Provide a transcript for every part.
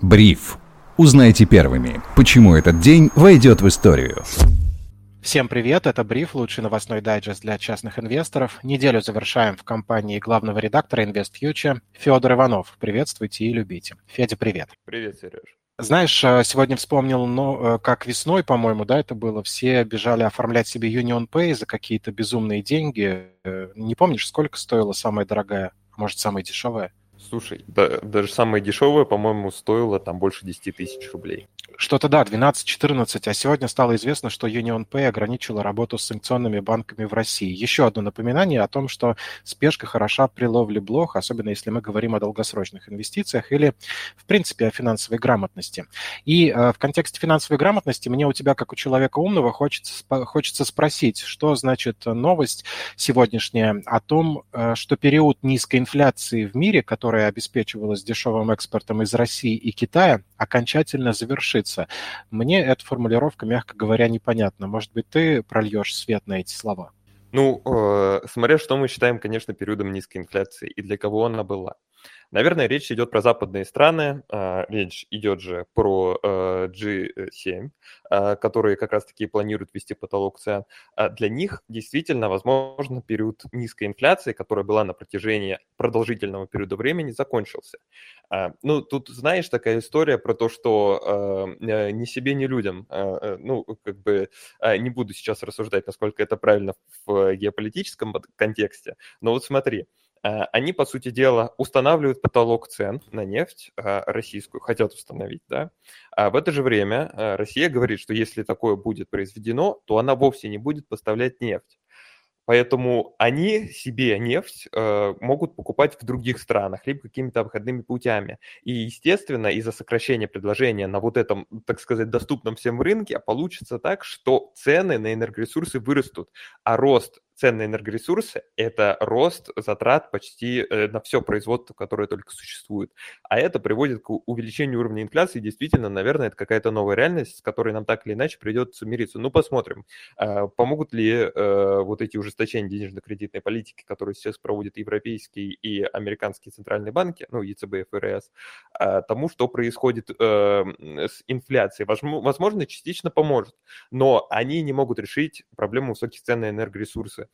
Бриф. Узнайте первыми, почему этот день войдет в историю. Всем привет, это Бриф, лучший новостной дайджест для частных инвесторов. Неделю завершаем в компании главного редактора InvestFuture Федор Иванов. Приветствуйте и любите. Федя, привет. Привет, Сереж. Знаешь, сегодня вспомнил, как весной, по-моему, да, это было, все бежали оформлять себе UnionPay за какие-то безумные деньги. Не помнишь, сколько стоила самая дорогая, может, самая дешевая? Слушай, да, даже самая дешевая, по-моему, стоила там больше 10 тысяч рублей. Что-то да, 12-14, а сегодня стало известно, что UnionPay ограничила работу с санкционными банками в России. Еще одно напоминание о том, что спешка хороша при ловле блох, особенно если мы говорим о долгосрочных инвестициях или, в принципе, о финансовой грамотности. И в контексте финансовой грамотности мне у тебя, как у человека умного, хочется спросить, что значит новость сегодняшняя о том, что период низкой инфляции в мире, которая обеспечивалась дешевым экспортом из России и Китая, окончательно завершится. Мне эта формулировка, мягко говоря, непонятна. Может быть, ты прольешь свет на эти слова? Ну, смотря что мы считаем, конечно, периодом низкой инфляции и для кого она была. Наверное, речь идет про западные страны, речь идет же про G7, которые как раз-таки планируют ввести потолок цен. Для них действительно, возможно, период низкой инфляции, которая была на протяжении продолжительного периода времени, закончился. Ну, тут, знаешь, такая история про то, что ни себе, ни людям, ну, как бы не буду сейчас рассуждать, насколько это правильно в геополитическом контексте, но вот смотри. Они, по сути дела, устанавливают потолок цен на нефть российскую, хотят установить, да. А в это же время Россия говорит, что если такое будет произведено, то она вовсе не будет поставлять нефть. Поэтому они себе нефть могут покупать в других странах, либо какими-то обходными путями. И, естественно, из-за сокращения предложения на вот этом, так сказать, доступном всем рынке, получится так, что цены на энергоресурсы вырастут, а рост цен на энергоресурсы – это рост затрат почти на все производство, которое только существует. А это приводит к увеличению уровня инфляции. Действительно, наверное, это какая-то новая реальность, с которой нам так или иначе придется мириться. Ну, посмотрим, помогут ли вот эти ужесточения денежно-кредитной политики, которые сейчас проводят европейские и американские центральные банки, ну, ЕЦБ и ФРС, тому, что происходит с инфляцией. Возможно, частично поможет, но они не могут решить проблему высоких цен на энергоресурсы.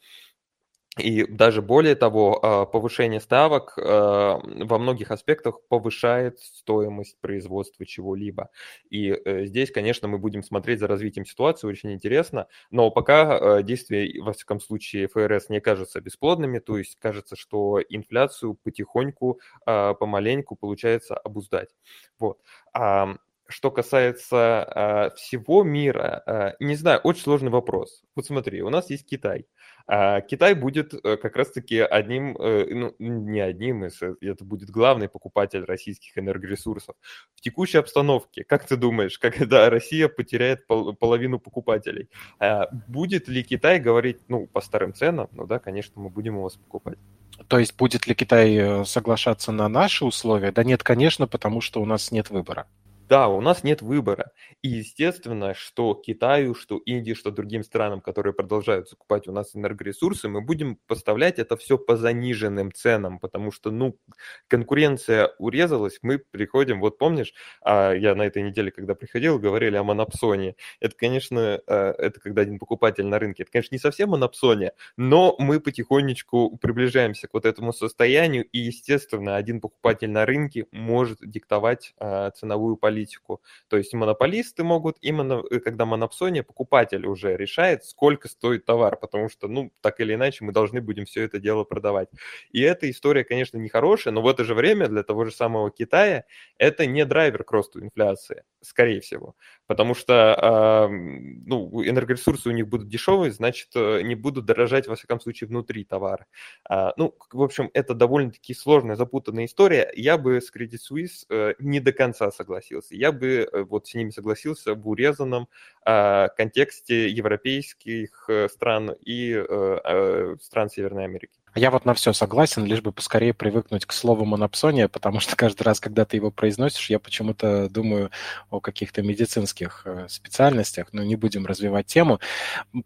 И даже более того, повышение ставок во многих аспектах повышает стоимость производства чего-либо. И здесь, конечно, мы будем смотреть за развитием ситуации, очень интересно. Но пока действия, во всяком случае, ФРС не кажутся бесплодными, то есть кажется, что инфляцию потихоньку, помаленьку получается обуздать. Вот. Что касается всего мира, не знаю, очень сложный вопрос. Вот смотри, у нас есть Китай. Китай будет как раз-таки одним, ну, не одним, это будет главный покупатель российских энергоресурсов. В текущей обстановке, как ты думаешь, когда Россия потеряет половину покупателей, будет ли Китай говорить, ну, по старым ценам, ну да, конечно, мы будем у вас покупать? То есть будет ли Китай соглашаться на наши условия? Да нет, конечно, потому что у нас нет выбора. Да, у нас нет выбора. И естественно, что Китаю, что Индии, что другим странам, которые продолжают закупать у нас энергоресурсы, мы будем поставлять это все по заниженным ценам, потому что, ну, конкуренция урезалась, мы приходим, вот помнишь, я на этой неделе, когда приходил, говорили о монопсоне. Это, конечно, это когда один покупатель на рынке, это, конечно, не совсем монопсония, но мы потихонечку приближаемся к вот этому состоянию, и, естественно, один покупатель на рынке может диктовать ценовую политику. То есть монополисты могут, именно когда монопсония, покупатель уже решает, сколько стоит товар, потому что, ну, так или иначе мы должны будем все это дело продавать. И эта история, конечно, нехорошая, но в это же время для того же самого Китая это не драйвер к росту инфляции, скорее всего, потому что ну, энергоресурсы у них будут дешевые, значит, не будут дорожать, во всяком случае, внутри товара. Ну, в общем, это довольно-таки сложная, запутанная история. Я бы с Credit Suisse не до конца согласился. Я бы вот с ними согласился в урезанном контексте европейских стран и стран Северной Америки. Я вот на все согласен, лишь бы поскорее привыкнуть к слову монопсония, потому что каждый раз, когда ты его произносишь, я почему-то думаю о каких-то медицинских специальностях, но не будем развивать тему.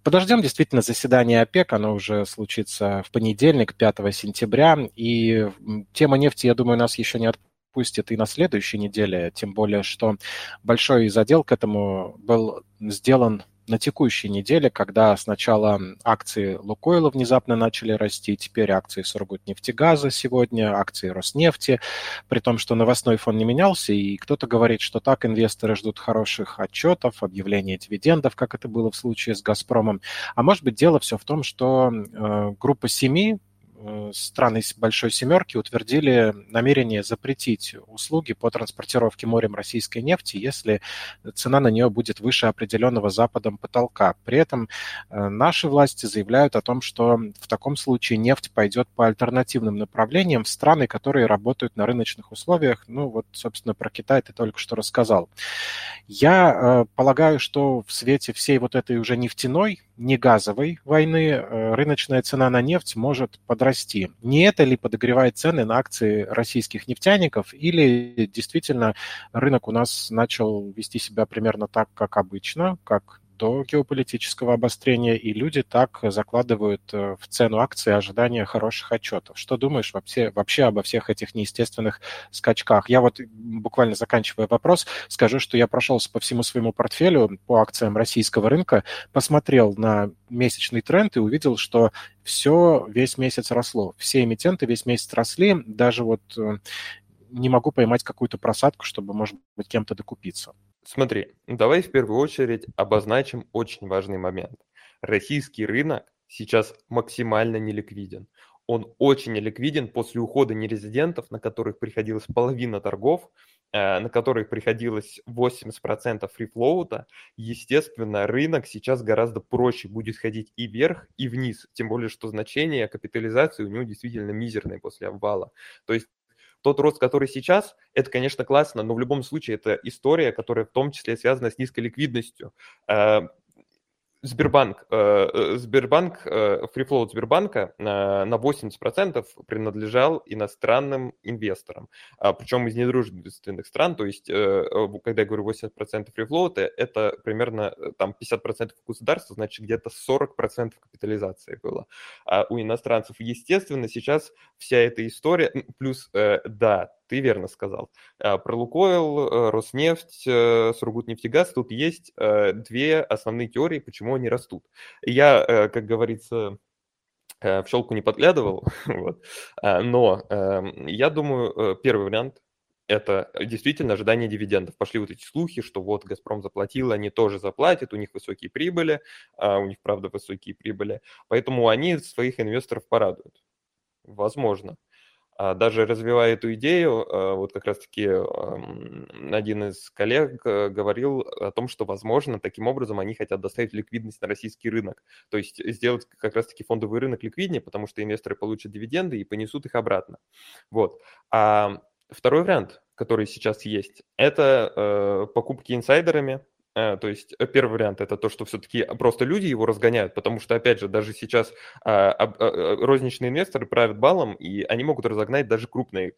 Подождем действительно заседание ОПЕК, оно уже случится в понедельник, 5 сентября, и тема нефти, я думаю, нас еще не отпустит. пусть это и на следующей неделе, тем более, что большой задел к этому был сделан на текущей неделе, когда сначала акции Лукойла внезапно начали расти, теперь акции Сургутнефтегаза сегодня, акции Роснефти, при том, что новостной фон не менялся, и кто-то говорит, что так инвесторы ждут хороших отчетов, объявления дивидендов, как это было в случае с Газпромом. А может быть, дело все в том, что группа семи, страны Большой Семерки утвердили намерение запретить услуги по транспортировке морем российской нефти, если цена на нее будет выше определенного Западом потолка. При этом наши власти заявляют о том, что в таком случае нефть пойдет по альтернативным направлениям в страны, которые работают на рыночных условиях. Ну вот, собственно, про Китай ты только что рассказал. Я полагаю, что в свете всей вот этой уже нефтяной, не газовой войны рыночная цена на нефть может подрасти. Не это ли подогревает цены на акции российских нефтяников, или действительно рынок у нас начал вести себя примерно так, как обычно, как до геополитического обострения, и люди так закладывают в цену акций ожидания хороших отчетов. Что думаешь вообще обо всех этих неестественных скачках? Я вот, буквально заканчивая вопрос, скажу, что я прошелся по всему своему портфелю, по акциям российского рынка, посмотрел на месячный тренд и увидел, что все весь месяц росло. Все эмитенты весь месяц росли, даже вот не могу поймать какую-то просадку, чтобы, может быть, кем-то докупиться. Смотри, давай в первую очередь обозначим очень важный момент. Российский рынок сейчас максимально неликвиден. Он очень неликвиден после ухода нерезидентов, на которых приходилось половина торгов, на которых приходилось 80% фрифлоута. Естественно, рынок сейчас гораздо проще будет ходить и вверх, и вниз. Тем более, что значение капитализации у него действительно мизерное после обвала. То есть тот рост, который сейчас, это, конечно, классно, но в любом случае это история, которая в том числе связана с низкой ликвидностью. Сбербанк, фрифлоут Сбербанка на 80% принадлежал иностранным инвесторам, причем из недружественных стран, то есть, когда я говорю 80% фрифлоута, это примерно там 50% государства, значит, где-то 40% капитализации было. А у иностранцев, естественно, сейчас вся эта история, плюс, да, ты верно сказал. Про Лукойл, Роснефть, Сургутнефтегаз тут есть две основные теории, почему они растут. Я, как говорится, в щелку не подглядывал, вот, но я думаю, первый вариант – это действительно ожидание дивидендов. Пошли вот эти слухи, что вот «Газпром» заплатил, они тоже заплатят, у них высокие прибыли, у них, правда, высокие прибыли, поэтому они своих инвесторов порадуют. Возможно. Даже развивая эту идею, вот как раз-таки один из коллег говорил о том, что, возможно, таким образом они хотят доставить ликвидность на российский рынок. То есть сделать как раз-таки фондовый рынок ликвиднее, потому что инвесторы получат дивиденды и понесут их обратно. Вот. А второй вариант, который сейчас есть, это покупки инсайдерами. То есть первый вариант – это то, что все-таки просто люди его разгоняют, потому что, опять же, даже сейчас розничные инвесторы правят балом, и они могут разогнать даже крупные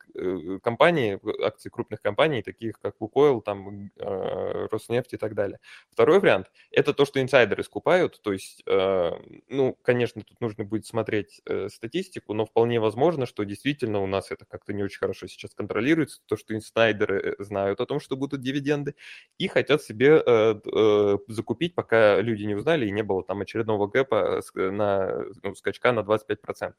компании, акции крупных компаний, таких как Лукойл, там, Роснефть и так далее. Второй вариант – это то, что инсайдеры скупают, то есть, ну, конечно, тут нужно будет смотреть статистику, но вполне возможно, что действительно у нас это как-то не очень хорошо сейчас контролируется, то, что инсайдеры знают о том, что будут дивиденды, и хотят себе закупить, пока люди не узнали и не было там очередного гэпа, скачка на 25%.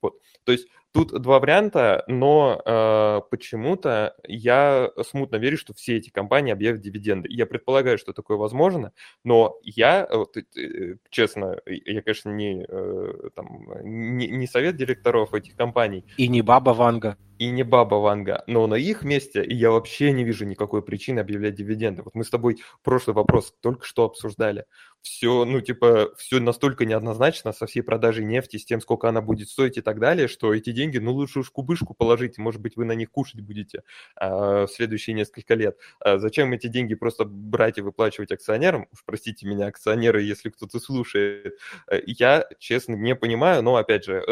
Вот. То есть тут два варианта, но почему-то я смутно верю, что все эти компании объявят дивиденды. Я предполагаю, что такое возможно, но я, вот, честно, я, конечно, не совет директоров этих компаний. И не баба Ванга. Но на их месте я вообще не вижу никакой причины объявлять дивиденды. Вот мы с тобой прошлый вопрос только что обсуждали. Все, ну, типа, все настолько неоднозначно со всей продажей нефти, с тем, сколько она будет стоить и так далее, что эти деньги, ну, лучше уж кубышку положите, может быть, вы на них кушать будете в следующие несколько лет. Зачем эти деньги просто брать и выплачивать акционерам? Уж простите меня, акционеры, если кто-то слушает. Я, честно, не понимаю, но, опять же,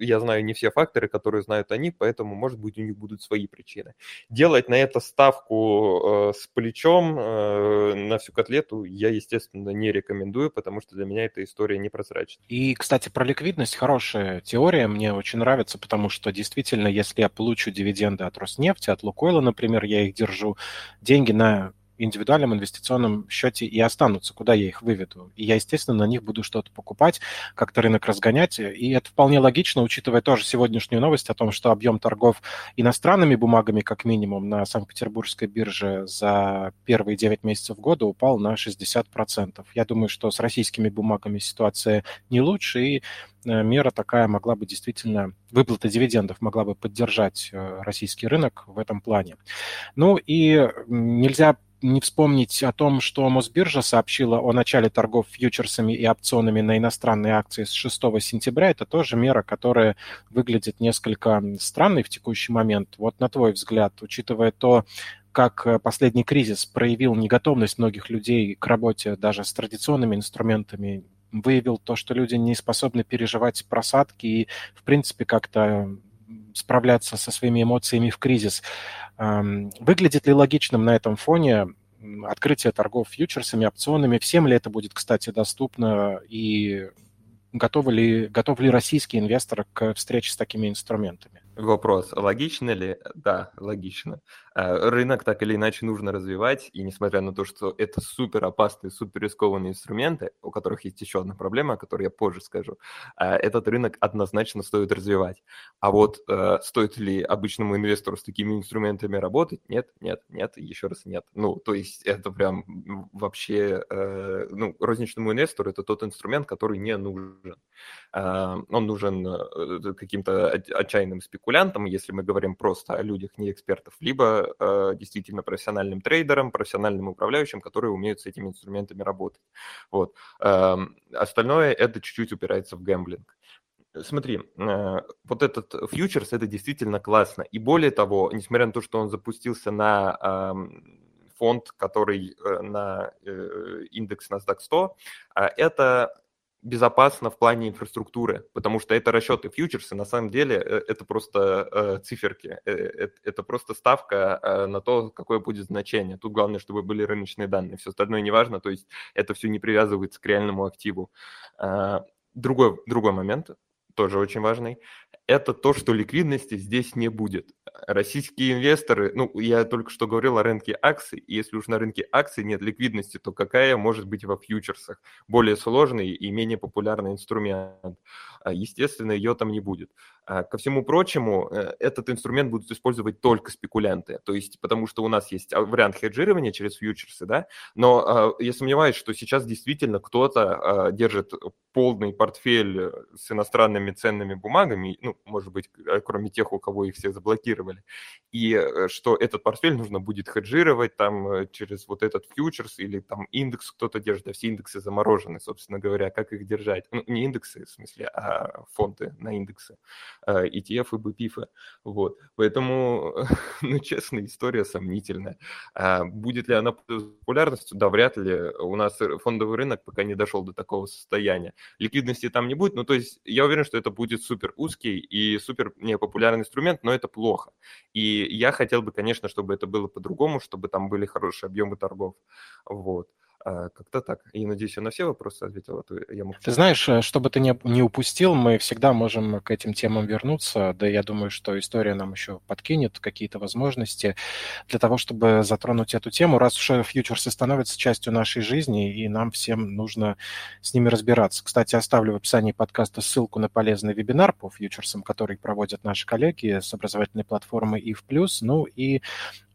я знаю не все факторы, которые знают они, поэтому, может быть, у них будут свои причины. Делать на это ставку с плечом на всю котлету я, естественно, собственно, не рекомендую, потому что для меня эта история непрозрачна. И, кстати, про ликвидность хорошая теория, мне очень нравится, потому что действительно, если я получу дивиденды от Роснефти, от Лукойла, например, я их держу, деньги на индивидуальном инвестиционном счете и останутся, куда я их выведу. И я, естественно, на них буду что-то покупать, как-то рынок разгонять. И это вполне логично, учитывая тоже сегодняшнюю новость о том, что объем торгов иностранными бумагами, как минимум, на Санкт-Петербургской бирже за первые 9 месяцев года упал на 60%. Я думаю, что с российскими бумагами ситуация не лучше, и мера такая могла бы действительно, выплата дивидендов могла бы поддержать российский рынок в этом плане. Ну и нельзя не вспомнить о том, что Мосбиржа сообщила о начале торгов фьючерсами и опционами на иностранные акции с 6 сентября. Это тоже мера, которая выглядит несколько странной в текущий момент. Вот на твой взгляд, учитывая то, как последний кризис проявил неготовность многих людей к работе даже с традиционными инструментами, выявил то, что люди не способны переживать просадки и, в принципе, как-то справляться со своими эмоциями в кризис. Выглядит ли логичным на этом фоне открытие торгов фьючерсами, опционами? Всем ли это будет, кстати, доступно? И готовы ли российские инвесторы к встрече с такими инструментами? Вопрос, логично ли? Да, логично. Рынок так или иначе нужно развивать, и несмотря на то, что это супер опасные, супер рискованные инструменты, у которых есть еще одна проблема, о которой я позже скажу, этот рынок однозначно стоит развивать. А вот стоит ли обычному инвестору с такими инструментами работать? Нет, еще раз нет. Ну, то есть это прям вообще, розничному инвестору это тот инструмент, который не нужен. Он нужен каким-то отчаянным спекулянтам, если мы говорим просто о людях, не экспертов, либо действительно профессиональным трейдерам, профессиональным управляющим, которые умеют с этими инструментами работать. Вот. Остальное это чуть-чуть упирается в гэмблинг. Смотри, вот этот фьючерс, это действительно классно. И более того, несмотря на то, что он запустился на фонд, который на индекс Nasdaq 100, это безопасно в плане инфраструктуры, потому что это расчеты фьючерсы, на самом деле это просто циферки, это просто ставка на то, какое будет значение. Тут главное, чтобы были рыночные данные, все остальное неважно, то есть это все не привязывается к реальному активу. Другой момент, тоже очень важный, это то, что ликвидности здесь не будет. Российские инвесторы, я только что говорил о рынке акций, и если уж на рынке акций нет ликвидности, то какая может быть во фьючерсах? Более сложный и менее популярный инструмент. Естественно, ее там не будет. Ко всему прочему, этот инструмент будут использовать только спекулянты, то есть потому что у нас есть вариант хеджирования через фьючерсы, да, но я сомневаюсь, что сейчас действительно кто-то держит полный портфель с иностранными ценными бумагами, может быть, кроме тех, у кого их все заблокировали, и что этот портфель нужно будет хеджировать там через вот этот фьючерс или там индекс кто-то держит, а все индексы заморожены, собственно говоря, как их держать? Не индексы, в смысле, а фонды на индексы, ETF и БПИФы, вот. Поэтому, честно, история сомнительная. Будет ли она популярностью? Да, вряд ли. У нас фондовый рынок пока не дошел до такого состояния. Ликвидности там не будет, то есть я уверен, что это будет супер узкий и супер непопулярный инструмент, но это плохо. И я хотел бы, конечно, чтобы это было по-другому, чтобы там были хорошие объемы торгов, вот. Как-то так. И, надеюсь, я на все вопросы ответил, а то я могу... Ты знаешь, что бы ты не упустил, мы всегда можем к этим темам вернуться, да я думаю, что история нам еще подкинет какие-то возможности для того, чтобы затронуть эту тему, раз уж фьючерсы становятся частью нашей жизни, и нам всем нужно с ними разбираться. Кстати, оставлю в описании подкаста ссылку на полезный вебинар по фьючерсам, который проводят наши коллеги с образовательной платформы ИВПлюс,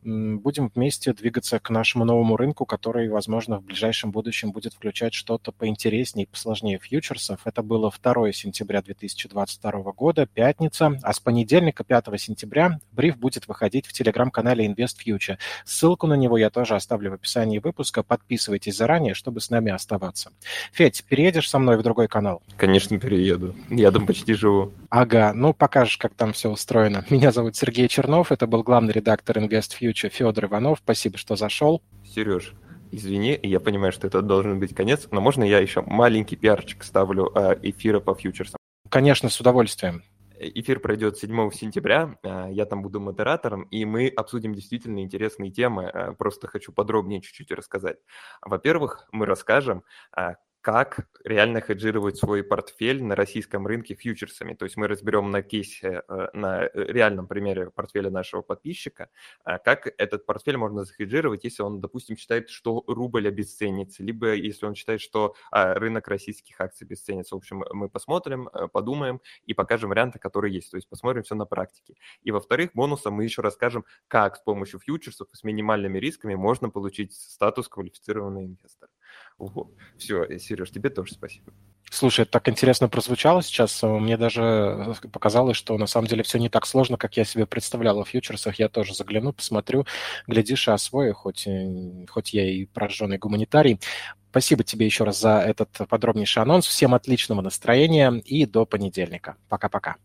будем вместе двигаться к нашему новому рынку, который, возможно, в ближайшем будущем будет включать что-то поинтереснее и посложнее фьючерсов. Это было 2 сентября 2022 года, пятница, а с понедельника, 5 сентября, бриф будет выходить в телеграм-канале InvestFuture. Ссылку на него я тоже оставлю в описании выпуска. Подписывайтесь заранее, чтобы с нами оставаться. Федь, переедешь со мной в другой канал? Конечно, перееду. Я там почти живу. Ага, покажешь, как там все устроено. Меня зовут Сергей Чернов, это был главный редактор InvestFuture Федор Иванов, спасибо, что зашел. Сереж, извини, я понимаю, что это должен быть конец, но можно я еще маленький пиарчик ставлю эфира по фьючерсам? Конечно, с удовольствием. Эфир пройдет 7 сентября, я там буду модератором, и мы обсудим действительно интересные темы, просто хочу подробнее чуть-чуть рассказать. Во-первых, мы расскажем, как реально хеджировать свой портфель на российском рынке фьючерсами. То есть мы разберем на кейсе, на реальном примере портфеля нашего подписчика, как этот портфель можно захеджировать, если он, допустим, считает, что рубль обесценится, либо если он считает, что рынок российских акций обесценится. В общем, мы посмотрим, подумаем и покажем варианты, которые есть. То есть посмотрим все на практике. И, во-вторых, бонусом мы еще расскажем, как с помощью фьючерсов с минимальными рисками можно получить статус квалифицированного инвестора. Вот. Все, Сереж, тебе тоже спасибо. Слушай, это так интересно прозвучало сейчас. Мне даже показалось, что на самом деле все не так сложно, как я себе представлял во фьючерсах. Я тоже загляну, посмотрю, глядишь и освою, хоть я и прожженный гуманитарий. Спасибо тебе еще раз за этот подробнейший анонс. Всем отличного настроения и до понедельника. Пока-пока.